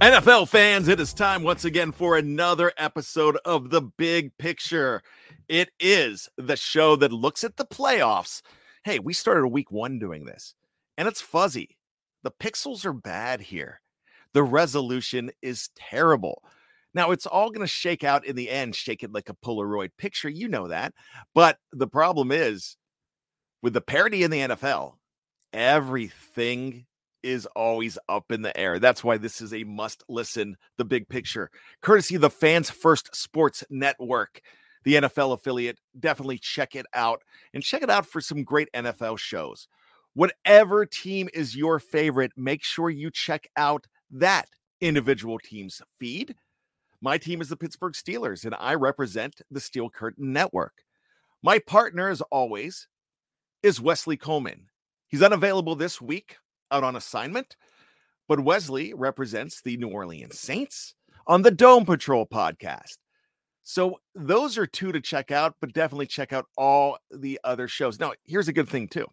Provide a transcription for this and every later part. NFL fans, it is time once again for another episode of The Big Picture. It is the show that looks at the playoffs. Hey, we started week one doing this, and it's fuzzy. The pixels are bad here. The resolution is terrible. Now, it's all going to shake out in the end, shake it like a Polaroid picture. You know that. But the problem is, with the parity in the NFL, everything is always up in the air. That's why this is a must listen, The Big Picture, courtesy of the Fans First Sports Network, the NFL affiliate. Definitely check it out, and check it out for some great NFL shows. Whatever team is your favorite, make sure you check out that individual team's feed. My team is the Pittsburgh Steelers, and I represent the Steel Curtain Network. My partner, as always, is Wesley Coleman. He's unavailable this week, out on assignment, but Wesley represents the New Orleans Saints on the Dome Patrol podcast. So those are two to check out, but definitely check out all the other shows. Now, here's a good thing too.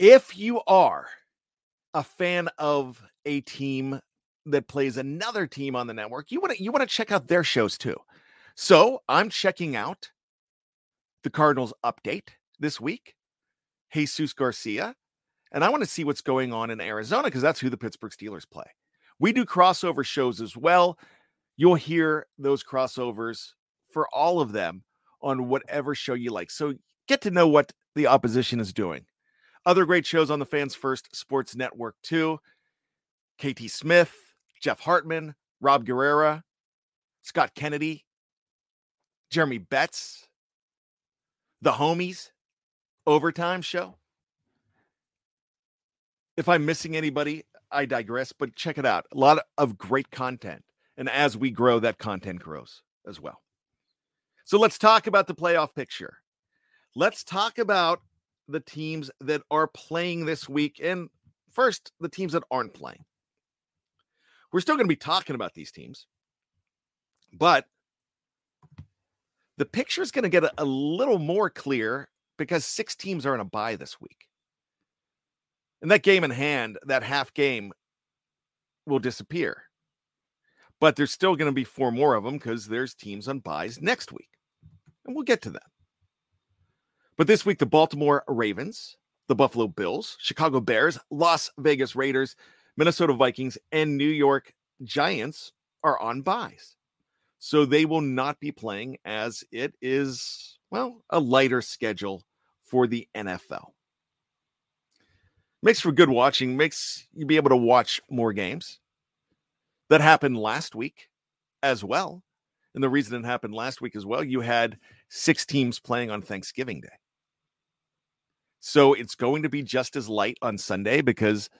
If you are a fan of a team that plays another team on the network, you want to check out their shows too. So I'm checking out the Cardinals Update this week, Jesus Garcia. And I want to see what's going on in Arizona, because that's who the Pittsburgh Steelers play. We do crossover shows as well. You'll hear those crossovers for all of them on whatever show you like. So get to know what the opposition is doing. Other great shows on the Fans First Sports Network too. KT Smith, Jeff Hartman, Rob Guerrera, Scott Kennedy, Jeremy Betts, The Homies, Overtime Show. If I'm missing anybody, I digress, but check it out. A lot of great content. And as we grow, that content grows as well. So let's talk about the playoff picture. Let's talk about the teams that are playing this week. And first, the teams that aren't playing. We're still going to be talking about these teams, but the picture is going to get a little more clear because six teams are in a bye this week. And that game in hand, that half game, will disappear. But there's still going to be four more of them because there's teams on buys next week. And we'll get to them. But this week, the Baltimore Ravens, the Buffalo Bills, Chicago Bears, Las Vegas Raiders, Minnesota Vikings, and New York Giants are on buys. So they will not be playing, as it is, well, a lighter schedule for the NFL. Makes for good watching, makes you be able to watch more games. That happened last week as well. And the reason it happened last week as well, you had six teams playing on Thanksgiving Day. So it's going to be just as light on Sunday because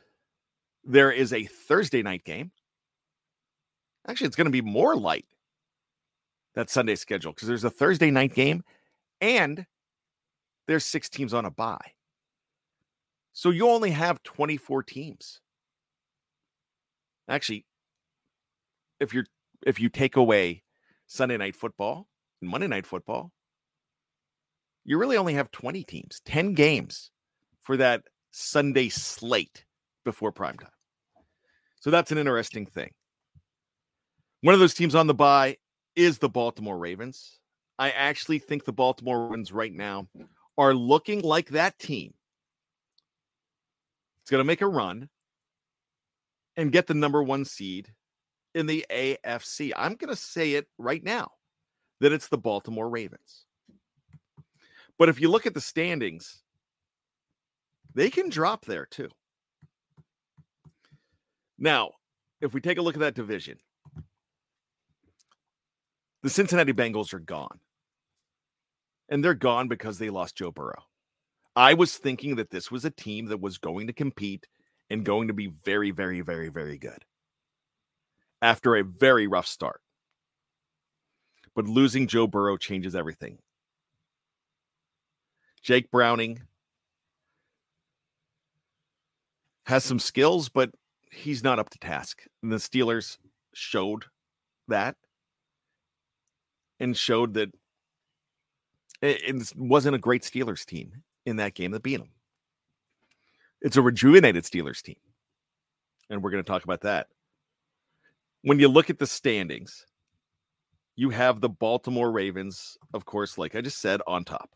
there is a Thursday night game. Actually, it's going to be more light, that Sunday schedule, because there's a Thursday night game and there's six teams on a bye. So you only have 24 teams. Actually, if you take away Sunday night football and Monday night football, you really only have 20 teams, 10 games for that Sunday slate before primetime. So that's an interesting thing. One of those teams on the bye is the Baltimore Ravens. I actually think the Baltimore Ravens right now are looking like that team going to make a run and get the number one seed in the AFC. I'm going to say it right now that it's the Baltimore Ravens. But if you look at the standings, they can drop there too. Now, if we take a look at that division, the Cincinnati Bengals are gone. And they're gone because they lost Joe Burrow. I was thinking that this was a team that was going to compete and going to be very, very, very, very good after a very rough start. But losing Joe Burrow changes everything. Jake Browning has some skills, but he's not up to task. And the Steelers showed that and showed that it wasn't a great Steelers team in that game that beat them. It's a rejuvenated Steelers team. And we're going to talk about that when you look at the standings, you have the Baltimore Ravens, of course, like I just said, on top.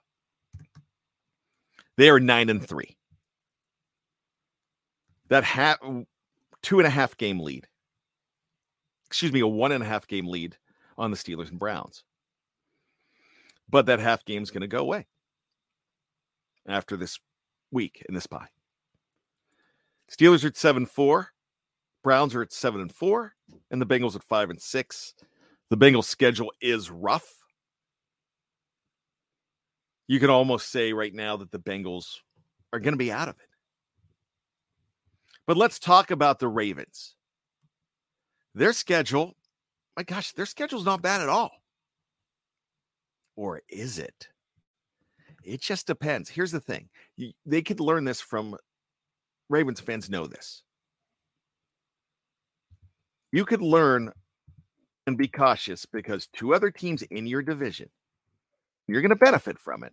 They are 9-3. That 2.5 game lead. Excuse me, a 1.5 game lead on the Steelers and Browns. But that half game's going to go away after this week in this bye. Steelers are at 7-4. Browns are at 7-4, and the Bengals at 5-6. The Bengals' schedule is rough. You can almost say right now that the Bengals are going to be out of it. But let's talk about the Ravens. Their schedule, my gosh, their schedule's not bad at all. Or is it? It just depends. Here's the thing. They could learn this from Ravens fans know this. You could learn and be cautious because two other teams in your division, you're going to benefit from it,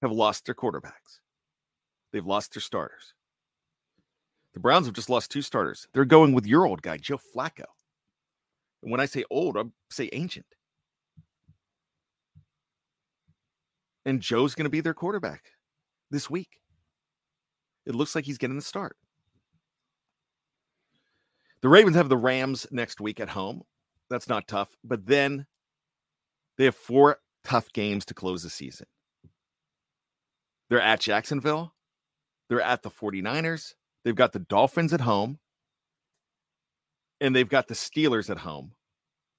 have lost their quarterbacks. They've lost their starters. The Browns have just lost two starters. They're going with your old guy, Joe Flacco. And when I say old, I say ancient. And Joe's going to be their quarterback this week. It looks like he's getting the start. The Ravens have the Rams next week at home. That's not tough. But then they have four tough games to close the season. They're at Jacksonville. They're at the 49ers. They've got the Dolphins at home, and they've got the Steelers at home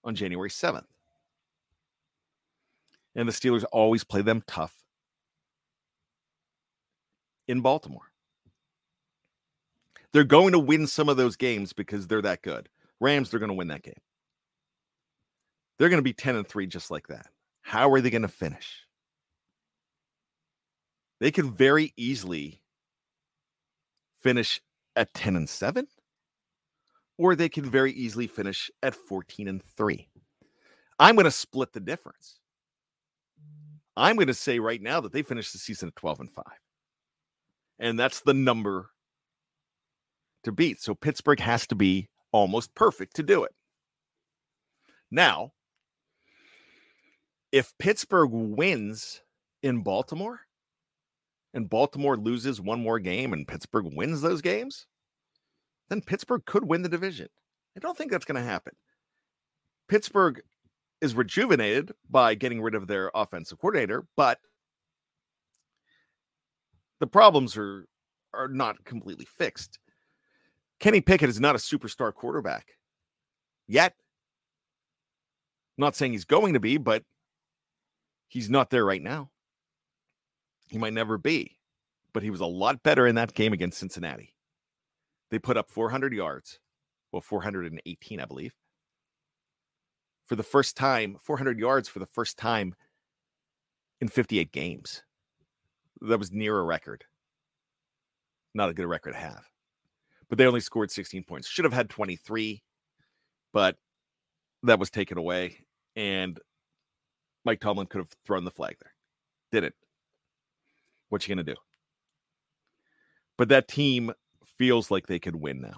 on January 7th. And the Steelers always play them tough in Baltimore. They're going to win some of those games because they're that good. Rams, they're going to win that game. They're going to be 10-3 just like that. How are they going to finish? They could very easily finish at 10-7, or they can very easily finish at 14-3. I'm going to split the difference. I'm going to say right now that they finished the season at 12-5, and that's the number to beat. So Pittsburgh has to be almost perfect to do it. Now, if Pittsburgh wins in Baltimore, and Baltimore loses one more game and Pittsburgh wins those games, then Pittsburgh could win the division. I don't think that's going to happen. Pittsburgh is rejuvenated by getting rid of their offensive coordinator, but the problems are not completely fixed. Kenny Pickett is not a superstar quarterback yet. I'm not saying he's going to be, but he's not there right now. He might never be, but he was a lot better in that game against Cincinnati. They put up 400 yards, well, 418, I believe, for the first time, 400 yards for the first time in 58 games. That was near a record. Not a good record to have. But they only scored 16 points. Should have had 23, but that was taken away, and Mike Tomlin could have thrown the flag there. Didn't. What you going to do? But that team feels like they could win now.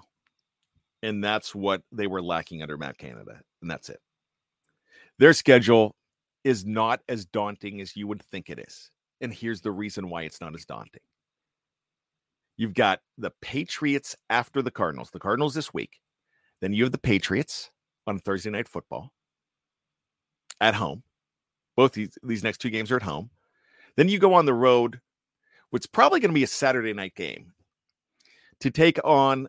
And that's what they were lacking under Matt Canada. And that's it. Their schedule is not as daunting as you would think it is. And here's the reason why it's not as daunting. You've got the Patriots after the Cardinals. The Cardinals this week. Then you have the Patriots on Thursday Night Football at home. Both these next two games are at home. Then you go on the road. What's probably going to be a Saturday night game to take on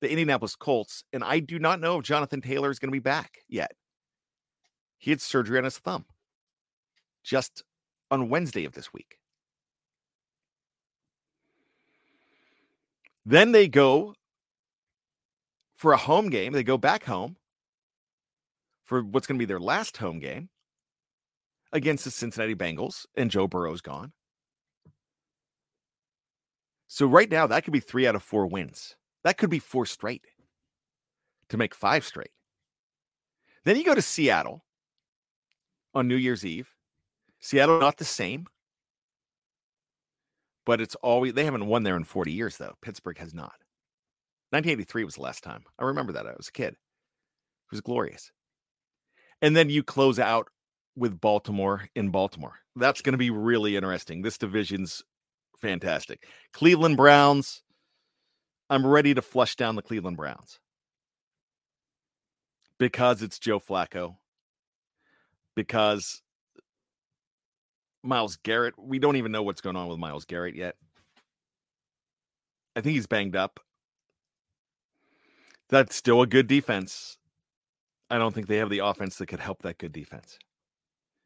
the Indianapolis Colts. And I do not know if Jonathan Taylor is going to be back yet. He had surgery on his thumb just on Wednesday of this week. Then they go for a home game. They go back home for what's going to be their last home game against the Cincinnati Bengals, and Joe Burrow's gone. So right now, that could be 3 out of 4 wins. That could be 4 straight to make 5 straight. Then you go to Seattle on New Year's Eve. Seattle, not the same, but it's always, they haven't won there in 40 years, though. Pittsburgh has not. 1983 was the last time. I remember that. I was a kid. was glorious. And then you close out with Baltimore in Baltimore. That's going to be really interesting. This division's fantastic. Cleveland Browns. I'm ready to flush down the Cleveland Browns because it's Joe Flacco, because Myles Garrett, we don't even know what's going on with Myles Garrett yet. I think he's banged up. That's still a good defense. I don't think they have the offense that could help that good defense.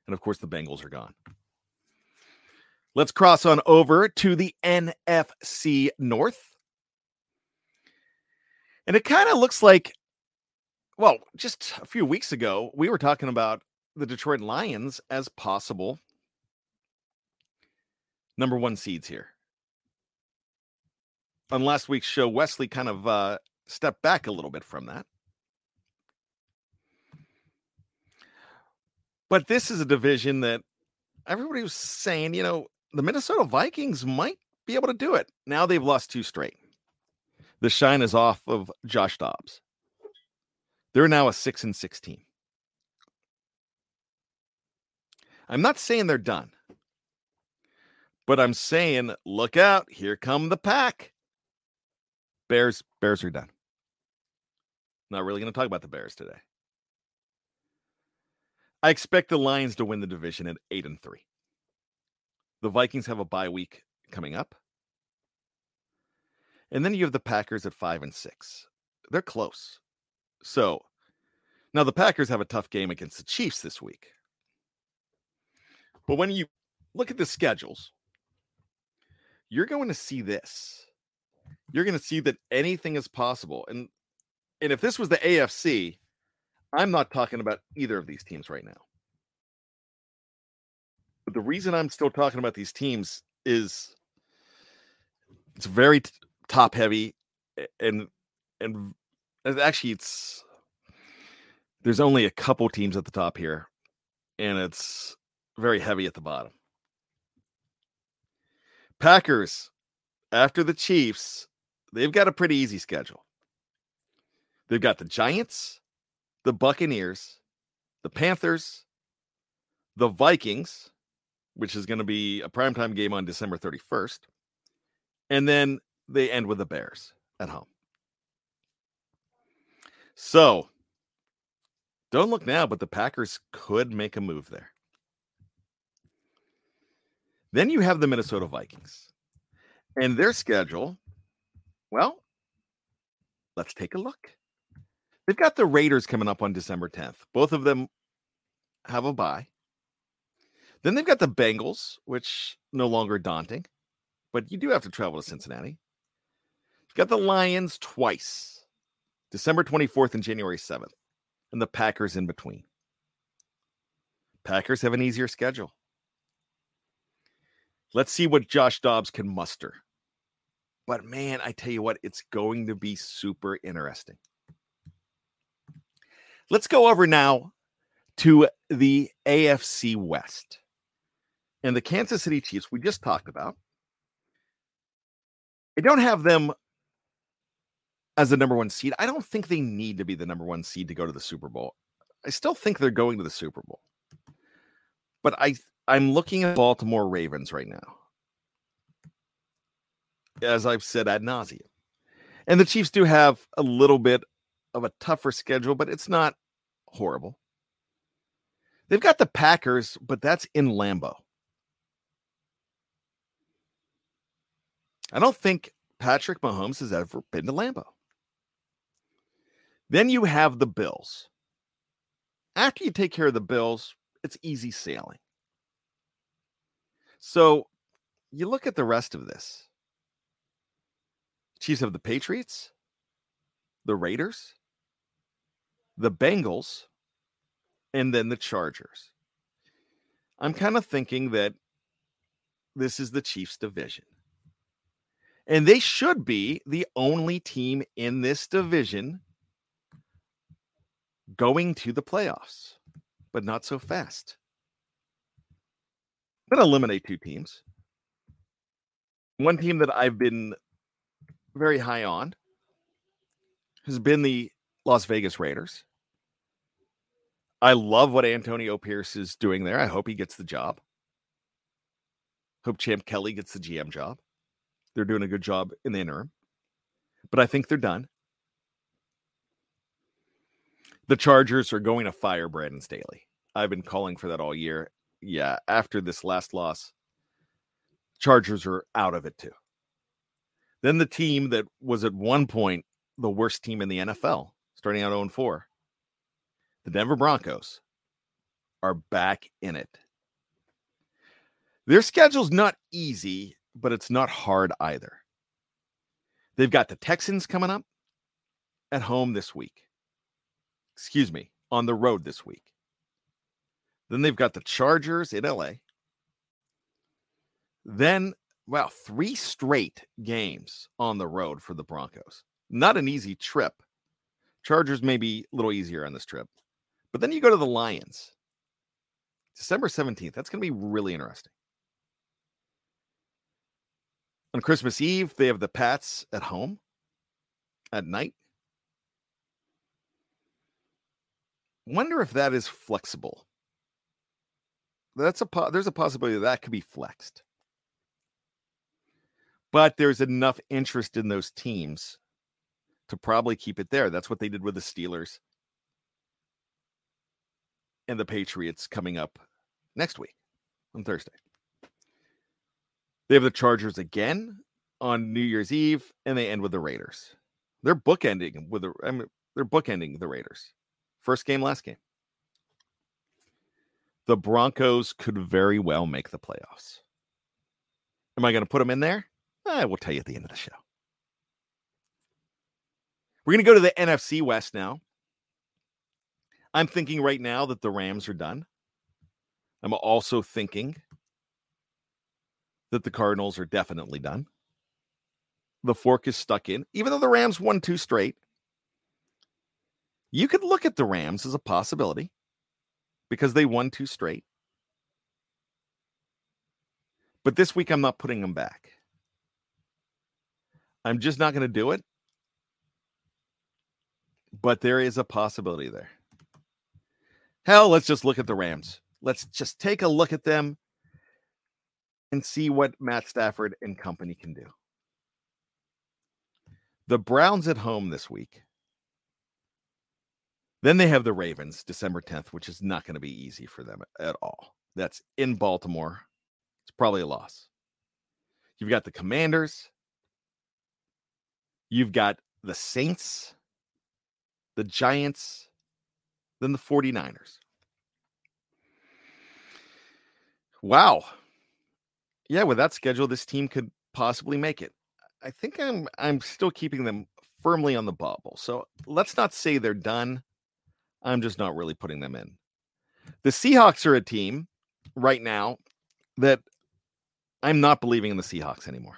And of course, the Bengals are gone. Let's cross on over to the NFC North. And it kind of looks like, well, just a few weeks ago, we were talking about the Detroit Lions as possible number 1 seeds here. On last week's show, Wesley kind of stepped back a little bit from that. But this is a division that everybody was saying, you know, the Minnesota Vikings might be able to do it. Now they've lost 2 straight. The shine is off of Josh Dobbs. They're now a 6-6 team. I'm not saying they're done, but I'm saying, look out. Here come the pack. Bears are done. Not really going to talk about the Bears today. I expect the Lions to win the division at 8-3. The Vikings have a bye week coming up. And then you have the Packers at 5-6. They're close. So now the Packers have a tough game against the Chiefs this week. But when you look at the schedules, you're going to see this. You're going to see that anything is possible. And if this was the AFC, I'm not talking about either of these teams right now. But the reason I'm still talking about these teams is it's very top heavy, and actually there's only a couple teams at the top here, and it's very heavy at the bottom. Packers, after the Chiefs, they've got a pretty easy schedule. They've got the Giants, the Buccaneers, the Panthers, the Vikings, which is going to be a primetime game on December 31st, and then they end with the Bears at home. So, don't look now, but the Packers could make a move there. Then you have the Minnesota Vikings. And their schedule, well, let's take a look. They've got the Raiders coming up on December 10th. Both of them have a bye. Then they've got the Bengals, which no longer daunting, but you do have to travel to Cincinnati. They've got the Lions twice, December 24th and January 7th, and the Packers in between. Packers have an easier schedule. Let's see what Josh Dobbs can muster. But man, I tell you what, it's going to be super interesting. Let's go over now to the AFC West. And the Kansas City Chiefs, we just talked about. I don't have them as the number 1 seed. I don't think they need to be the number 1 seed to go to the Super Bowl. I still think they're going to the Super Bowl. But I'm looking at Baltimore Ravens right now, as I've said ad nauseum. And the Chiefs do have a little bit of a tougher schedule, but it's not horrible. They've got the Packers, but that's in Lambeau. I don't think Patrick Mahomes has ever been to Lambeau. Then you have the Bills. After you take care of the Bills, it's easy sailing. So you look at the rest of this. Chiefs have the Patriots, the Raiders, the Bengals, and then the Chargers. I'm kind of thinking that this is the Chiefs division. And they should be the only team in this division going to the playoffs, but not so fast. I'm going to eliminate 2 teams. One team that I've been very high on has been the Las Vegas Raiders. I love what Antonio Pierce is doing there. I hope he gets the job. Hope Champ Kelly gets the GM job. They're doing a good job in the interim. But I think they're done. The Chargers are going to fire Brandon Staley. I've been calling for that all year. Yeah, after this last loss, Chargers are out of it too. Then the team that was at one point the worst team in the NFL, starting out 0-4, the Denver Broncos are back in it. Their schedule's not easy, but it's not hard either. They've got the Texans coming up at home this week. Excuse me, on the road this week. Then they've got the Chargers in LA. Then, wow, 3 straight games on the road for the Broncos. Not an easy trip. Chargers may be a little easier on this trip. But then you go to the Lions. December 17th. That's going to be really interesting. On Christmas Eve, they have the Pats at home at night. Wonder if that is flexible. There's a possibility that could be flexed. But there's enough interest in those teams to probably keep it there. That's what they did with the Steelers and the Patriots coming up next week on Thursday. They have the Chargers again on New Year's Eve, and they end with the Raiders. They're bookending the Raiders. First game, last game. The Broncos could very well make the playoffs. Am I going to put them in there? I will tell you at the end of the show. We're going to go to the NFC West now. I'm thinking right now that the Rams are done. I'm also thinking that the Cardinals are definitely done. The fork is stuck in. Even though the Rams won 2 straight, you could look at the Rams as a possibility because they won 2 straight. But this week, I'm not putting them back. I'm just not going to do it. But there is a possibility there. Hell, let's just look at the Rams. Let's just take a look at them and see what Matt Stafford and company can do. The Browns at home this week. Then they have the Ravens, December 10th, which is not going to be easy for them at all. That's in Baltimore. It's probably a loss. You've got the Commanders. You've got the Saints, the Giants, then the 49ers. Wow. Yeah, with that schedule, this team could possibly make it. I think I'm still keeping them firmly on the bobble. So let's not say they're done. I'm just not really putting them in. The Seahawks are a team right now that I'm not believing in the Seahawks anymore.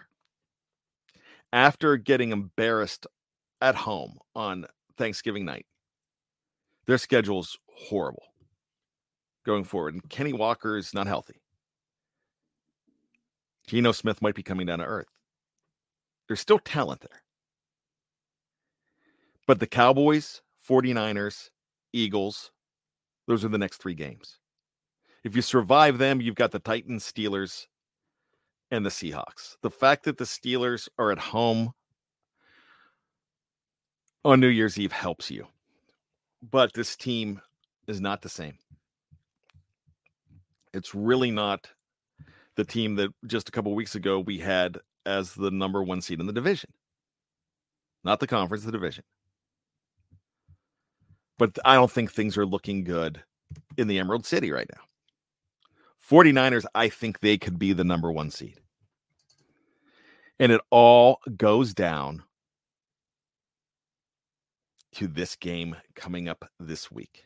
After getting embarrassed at home on Thanksgiving night, their schedule's horrible going forward. And Kenny Walker is not healthy. Geno Smith might be coming down to earth. There's still talent there. But the Cowboys, 49ers, Eagles, those are the next 3 games. If you survive them, you've got the Titans, Steelers, and the Seahawks. The fact that the Steelers are at home on New Year's Eve helps you. But this team is not the same. It's really not the team that just a couple weeks ago we had as the number 1 seed in the division. Not the conference, the division. But I don't think things are looking good in the Emerald City right now. 49ers, I think they could be the number 1 seed. And it all goes down to this game coming up this week.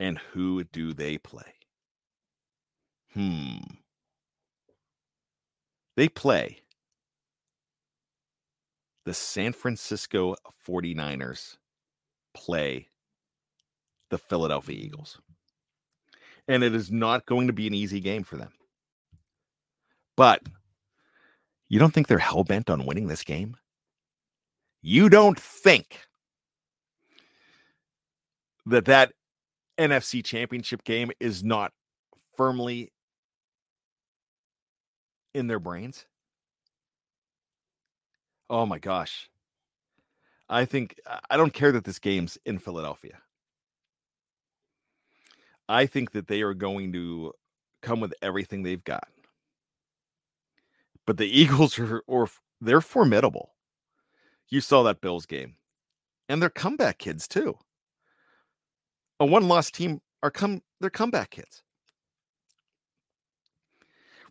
And who do they play? They play the San Francisco 49ers play the Philadelphia Eagles. And it is not going to be an easy game for them. But you don't think they're hell-bent on winning this game? You don't think that NFC Championship game is not firmly in their brains? Oh my gosh. I don't care that this game's in Philadelphia. I think that they are going to come with everything they've got. But the Eagles are they're formidable. You saw that Bills game. And they're comeback kids too. A one-loss team they're comeback kids.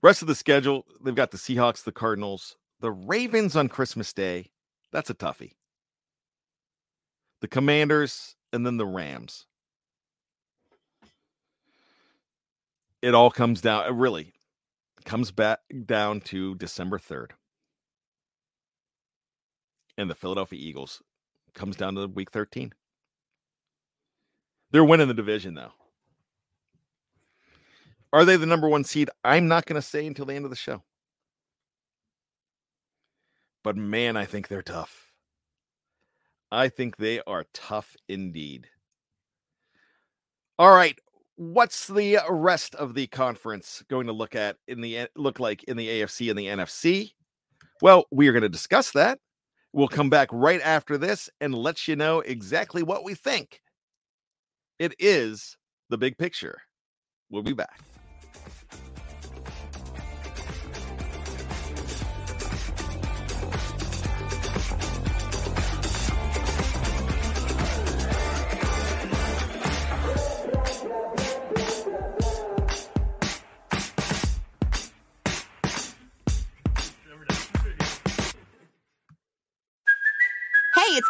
Rest of the schedule, they've got the Seahawks, the Cardinals, the Ravens on Christmas Day. That's a toughie. The Commanders, and then the Rams. It all comes down, it comes back down to December 3rd. And the Philadelphia Eagles comes down to week 13. They're winning the division, though. Are they the number one seed? I'm not going to say until the end of the show. But, man, I think they're tough. I think they are tough indeed. All right. What's the rest of the conference going to look at in the AFC and the NFC? Well, we are going to discuss that. We'll come back right after this and let you know exactly what we think. It is the Big Picture. We'll be back. It's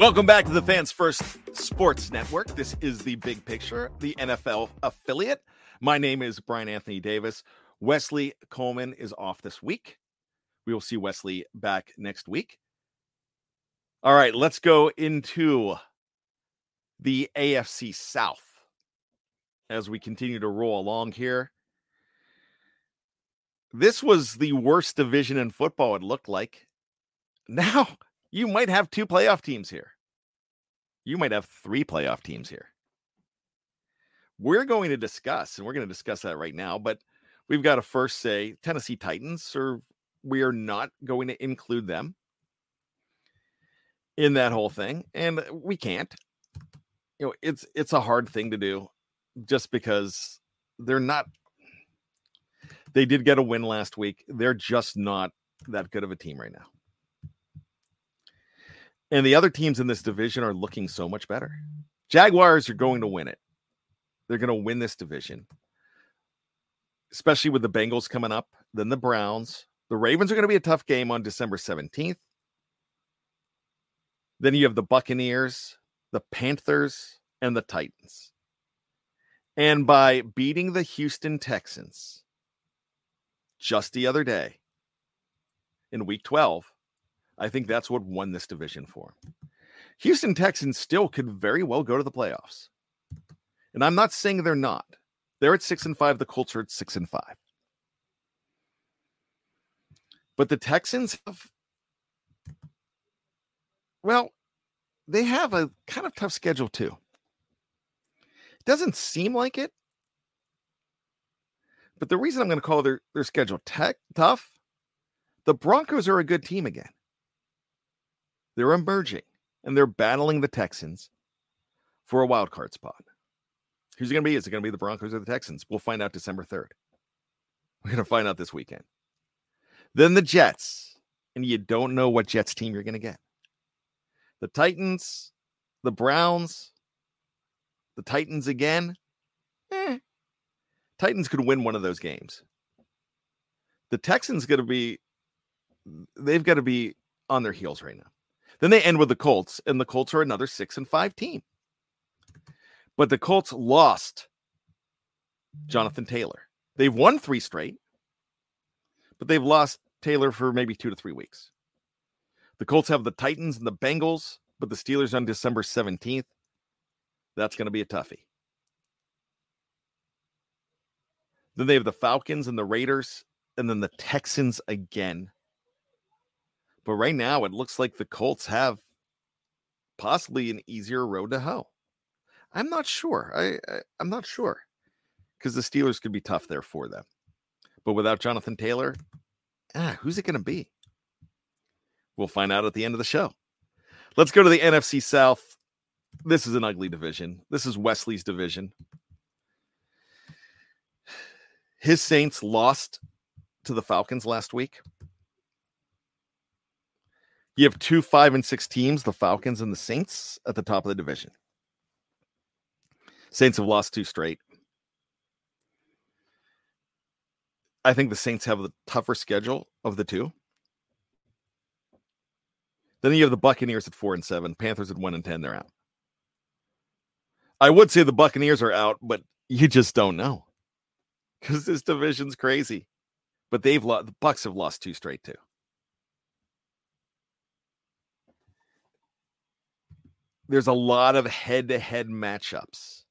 Welcome back to the Fans First Sports Network. This is the Big Picture, the NFL affiliate. My name is Brian Anthony Davis. Wesley Coleman is off this week. We will see Wesley back next week. All right, let's go into the AFC South as we continue to roll along here. This was the worst division in football, it looked like. Now, you might have two playoff teams here. You might have three playoff teams here. We're going to discuss, and we're going to discuss that right now, but we've got to first say Tennessee Titans, or we are not going to include them in that whole thing. And we can't. You know, it's a hard thing to do just because they did get a win last week. They're just not that good of a team right now. And the other teams in this division are looking so much better. Jaguars are going to win it. They're going to win this division, especially with the Bengals coming up, then the Browns. The Ravens are going to be a tough game on December 17th. Then you have the Buccaneers, the Panthers, and the Titans. And by beating the Houston Texans just the other day in Week 12, I think that's what won this division for him. Houston Texans still could very well go to the playoffs. And I'm not saying they're not. They're at 6-5. The Colts are at 6-5. But the Texans have a kind of tough schedule too. It doesn't seem like it. But the reason I'm going to call their schedule tough, the Broncos are a good team again. They're emerging, and they're battling the Texans for a wild card spot. Who's it going to be? Is it going to be the Broncos or the Texans? We'll find out December 3rd. We're going to find out this weekend. Then the Jets, and you don't know what Jets team you're going to get. The Titans, the Browns, the Titans again. Titans could win one of those games. The Texans going to be, they've got to be on their heels right now. Then they end with the Colts, and the Colts are another 6-5 team. But the Colts lost Jonathan Taylor. They've won 3 straight, but they've lost Taylor for maybe 2 to 3 weeks. The Colts have the Titans and the Bengals, but the Steelers on December 17th. That's going to be a toughie. Then they have the Falcons and the Raiders, and then the Texans again. But right now, it looks like the Colts have possibly an easier road to hoe. I'm not sure. I'm not sure, because the Steelers could be tough there for them. But without Jonathan Taylor, who's it going to be? We'll find out at the end of the show. Let's go to the NFC South. This is an ugly division. This is Wesley's division. His Saints lost to the Falcons last week. You have 2, 5, and 6 teams, the Falcons and the Saints, at the top of the division. Saints have lost 2 straight. I think the Saints have the tougher schedule of the two. Then you have the Buccaneers at 4-7, Panthers at 1-10. They're out. I would say the Buccaneers are out, but you just don't know, because this division's crazy. But they've lost. The Bucs have lost 2 straight too. There's a lot of head-to-head matchups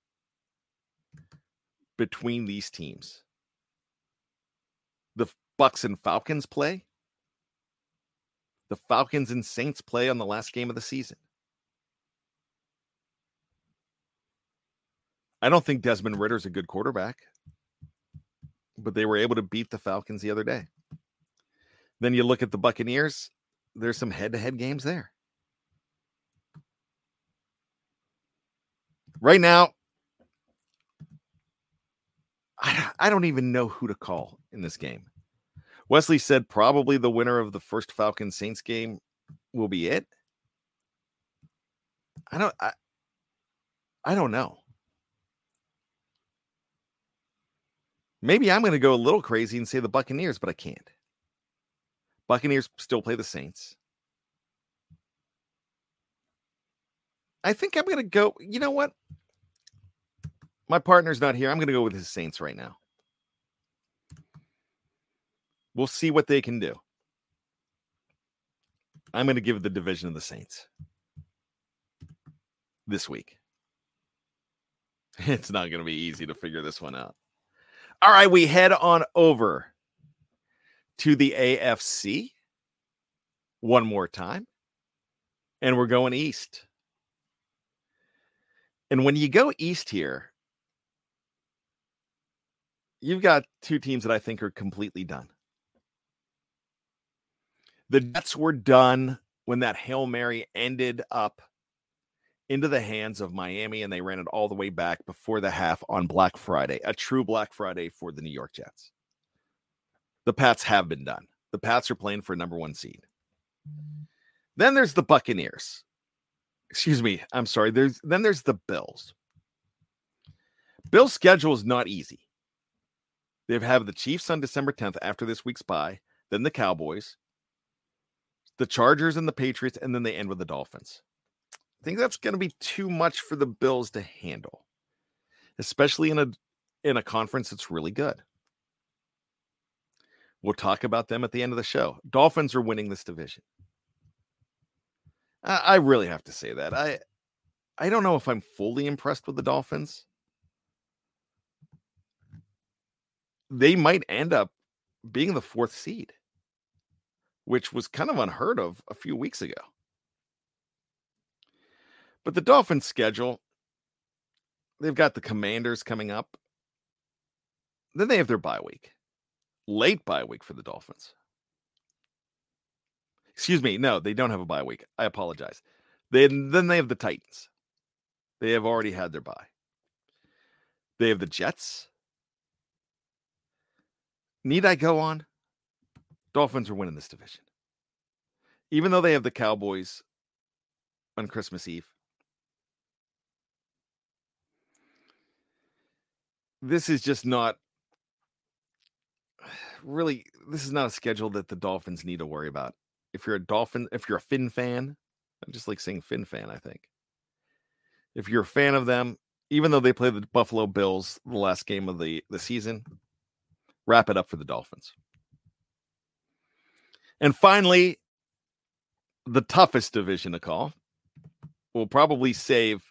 between these teams. The Bucs and Falcons play. The Falcons and Saints play on the last game of the season. I don't think Desmond Ritter's a good quarterback, but they were able to beat the Falcons the other day. Then you look at the Buccaneers. There's some head-to-head games there. Right now, I don't even know who to call in this game. Wesley said probably the winner of the first Falcons Saints game will be it. I don't know. Maybe I'm going to go a little crazy and say the Buccaneers, but I can't. Buccaneers still play the Saints. I think I'm going to go, you know what? My partner's not here. I'm going to go with his Saints right now. We'll see what they can do. I'm going to give the division of the Saints this week. It's not going to be easy to figure this one out. All right, we head on over to the AFC one more time, and we're going east. And when you go east here, you've got 2 teams that I think are completely done. The Jets were done when that Hail Mary ended up into the hands of Miami, and they ran it all the way back before the half on Black Friday, a true Black Friday for the New York Jets. The Pats have been done. The Pats are playing for #1 seed. Then there's the Buccaneers. Excuse me. I'm sorry. Then there's the Bills. Bills' schedule is not easy. They have the Chiefs on December 10th after this week's bye, then the Cowboys, the Chargers and the Patriots, and then they end with the Dolphins. I think that's going to be too much for the Bills to handle, especially in a conference that's really good. We'll talk about them at the end of the show. Dolphins are winning this division. I really have to say that. I don't know if I'm fully impressed with the Dolphins. They might end up being the 4th seed, which was kind of unheard of a few weeks ago. But the Dolphins' schedule, they've got the Commanders coming up. Then they have their bye week. Late bye week for the Dolphins. Excuse me, no, they don't have a bye week. I apologize. Then they have the Titans. They have already had their bye. They have the Jets. Need I go on? Dolphins are winning this division. Even though they have the Cowboys on Christmas Eve. This is just not really, this is not a schedule that the Dolphins need to worry about. If you're a Dolphin, if you're a Fin fan, I just like saying Fin fan, I think. If you're a fan of them, even though they play the Buffalo Bills the last game of the season, wrap it up for the Dolphins. And finally, the toughest division to call. We'll probably save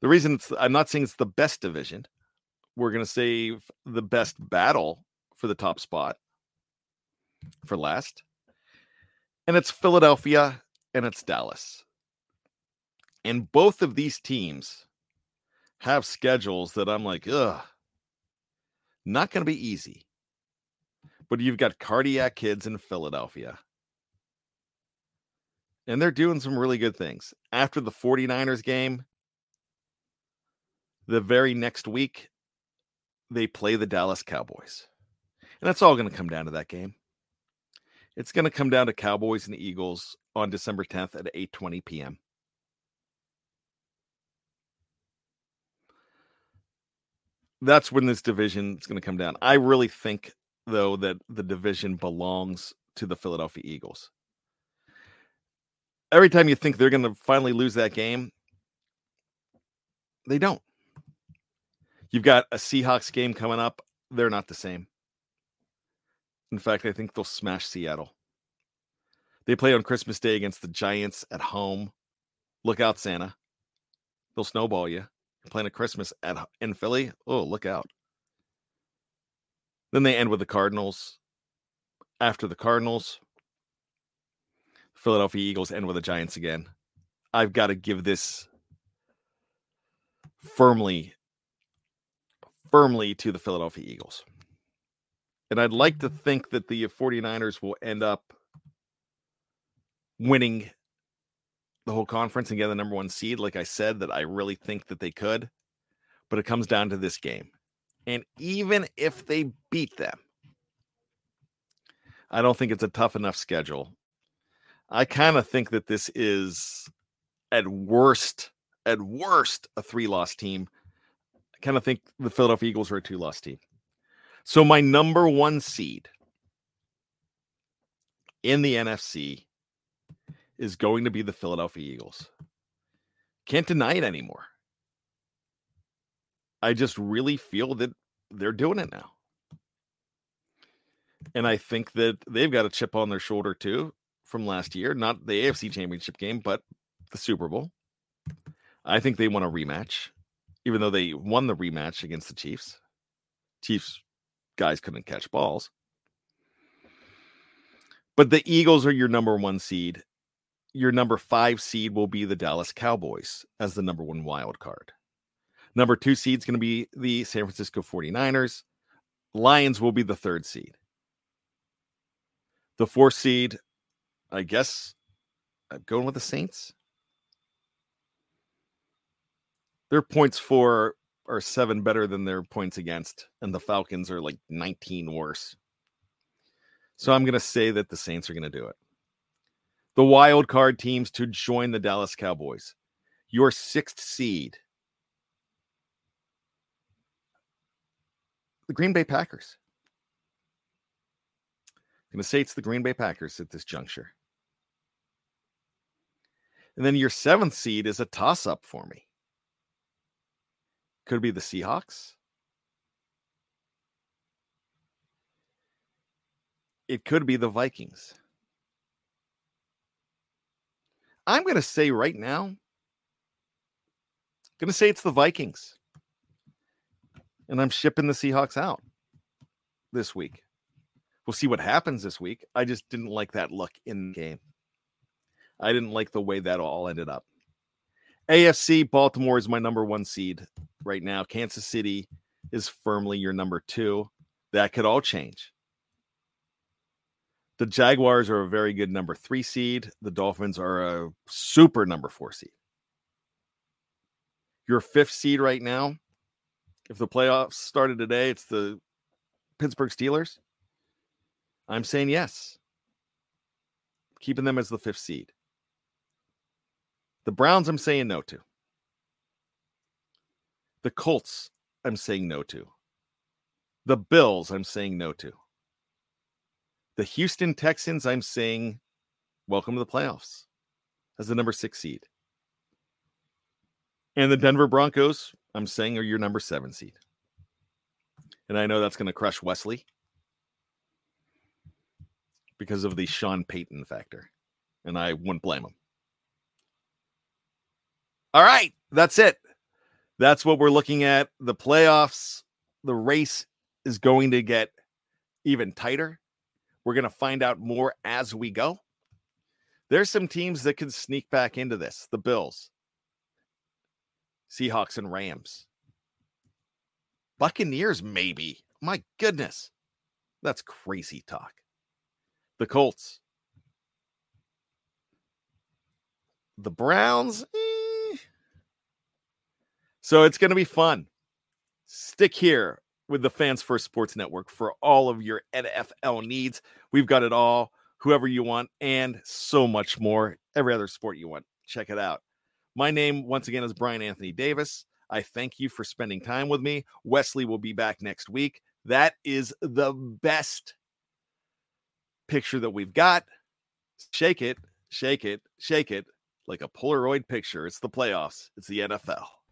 the reason it's, I'm not saying it's the best division. We're going to save the best battle for the top spot for last. And it's Philadelphia and it's Dallas. And both of these teams have schedules that I'm like, ugh, not going to be easy. But you've got cardiac kids in Philadelphia. And they're doing some really good things. After the 49ers game, the very next week, they play the Dallas Cowboys. And that's all going to come down to that game. It's going to come down to Cowboys and Eagles on December 10th at 8:20 p.m. That's when this division is going to come down. I really think, though, that the division belongs to the Philadelphia Eagles. Every time you think they're going to finally lose that game, they don't. You've got a Seahawks game coming up. They're not the same. In fact, I think they'll smash Seattle. They play on Christmas Day against the Giants at home. Look out, Santa. They'll snowball you. You're playing at Christmas in Philly. Oh, look out. Then they end with the Cardinals. After the Cardinals, Philadelphia Eagles end with the Giants again. I've got to give this firmly to the Philadelphia Eagles. And I'd like to think that the 49ers will end up winning the whole conference and get the number one seed. Like I said, that I really think that they could, but it comes down to this game. And even if they beat them, I don't think it's a tough enough schedule. I kind of think that this is at worst, a 3-loss team. I kind of think the Philadelphia Eagles are a 2-loss team. So my number one seed in the NFC is going to be the Philadelphia Eagles. Can't deny it anymore. I just really feel that they're doing it now. And I think that they've got a chip on their shoulder too from last year, not the AFC Championship game, but the Super Bowl. I think they want a rematch, even though they won the rematch against the Chiefs. Chiefs guys couldn't catch balls. But the Eagles are your number one seed. Your number 5 seed will be the Dallas Cowboys as the number 1 wild card. Number 2 seed is going to be the San Francisco 49ers. Lions will be the 3rd seed. The 4th seed, I guess I'm going with the Saints. Their points for are 7 better than their points against, and the Falcons are like 19 worse. So I'm going to say that the Saints are going to do it. The wild card teams to join the Dallas Cowboys. Your 6th seed, the Green Bay Packers. I'm going to say it's the Green Bay Packers at this juncture. And then your 7th seed is a toss-up for me. Could be the Seahawks. It could be the Vikings. I'm going to say right now, I'm going to say it's the Vikings. And I'm shipping the Seahawks out this week. We'll see what happens this week. I just didn't like that look in the game. I didn't like the way that all ended up. AFC, Baltimore is my number 1 seed right now. Kansas City is firmly your number 2. That could all change. The Jaguars are a very good number 3 seed. The Dolphins are a super number 4 seed. Your 5th seed right now, if the playoffs started today, it's the Pittsburgh Steelers. I'm saying yes. Keeping them as the 5th seed. The Browns, I'm saying no to. The Colts, I'm saying no to. The Bills, I'm saying no to. The Houston Texans, I'm saying, welcome to the playoffs as the number 6 seed. And the Denver Broncos, I'm saying, are your number 7 seed. And I know that's going to crush Wesley because of the Sean Payton factor. And I wouldn't blame him. All right, that's it. That's what we're looking at. The playoffs, the race is going to get even tighter. We're going to find out more as we go. There's some teams that can sneak back into this. The Bills, Seahawks and Rams. Buccaneers, maybe. My goodness. That's crazy talk. The Colts. The Browns. So it's going to be fun. Stick here with the Fans First Sports Network for all of your NFL needs. We've got it all, whoever you want, and so much more. Every other sport you want. Check it out. My name, once again, is Brian Anthony Davis. I thank you for spending time with me. Wesley will be back next week. That is the best picture that we've got. Shake it, shake it, shake it like a Polaroid picture. It's the playoffs. It's the NFL.